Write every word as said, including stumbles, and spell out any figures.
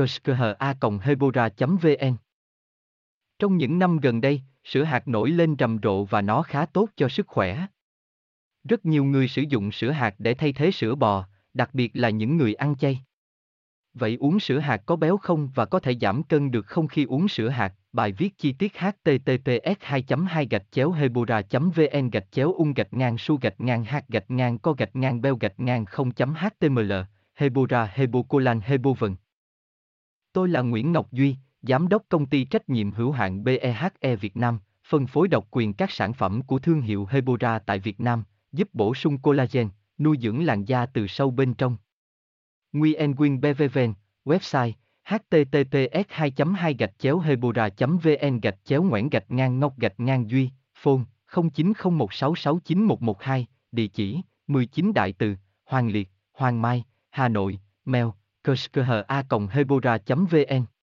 c s k h a hebora chấm v n. Trong những năm gần đây, sữa hạt nổi lên rầm rộ và nó khá tốt cho sức khỏe. Rất nhiều người sử dụng sữa hạt để thay thế sữa bò, đặc biệt là những người ăn chay. Vậy uống sữa hạt có béo không và có thể giảm cân được không khi uống sữa hạt? Bài viết chi tiết h t t p s hai chấm hai gạch chéo hebora chấm v n gạch chéo ung gạch ngang su gạch ngang hạt gạch ngang co gạch ngang beo gạch ngang không chấm h t m l, Hebora, Heboracollagen, Hebovn. Tôi là Nguyễn Ngọc Duy, Giám đốc Công ty Trách nhiệm hữu hạn bê e hát e Việt Nam, phân phối độc quyền các sản phẩm của thương hiệu Hebora tại Việt Nam, giúp bổ sung collagen, nuôi dưỡng làn da từ sâu bên trong. Nguyen Beveren, website h t t p s hai chấm hai gạch chéo hebora chấm v n gạch chéo ngoãn gạch ngang ngọc gạch ngang duy, phone không chín không một sáu sáu chín một một hai, địa chỉ mười chín Đại Từ, Hoàng Liệt, Hoàng Mai, Hà Nội, mail c s k h a hebora chấm v n.